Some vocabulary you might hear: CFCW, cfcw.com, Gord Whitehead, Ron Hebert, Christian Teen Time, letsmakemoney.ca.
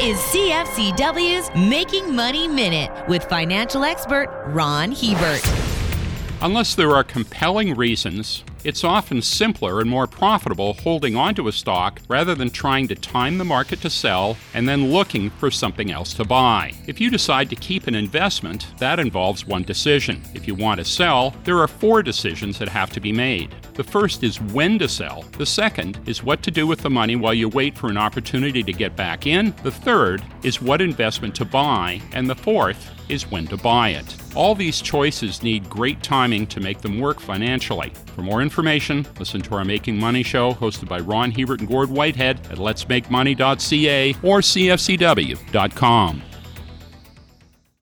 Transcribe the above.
is CFCW's Making Money Minute with financial expert Ron Hebert. Unless there are compelling reasons, it's often simpler and more profitable holding onto a stock rather than trying to time the market to sell and then looking for something else to buy. If you decide to keep an investment, that involves one decision. If you want to sell, there are four decisions that have to be made. The first is when to sell. The second is what to do with the money while you wait for an opportunity to get back in. The third is what investment to buy. And the fourth is when to buy it. All these choices need great timing to make them work financially. For more information, listen to our Making Money show hosted by Ron Hebert and Gord Whitehead at letsmakemoney.ca or cfcw.com.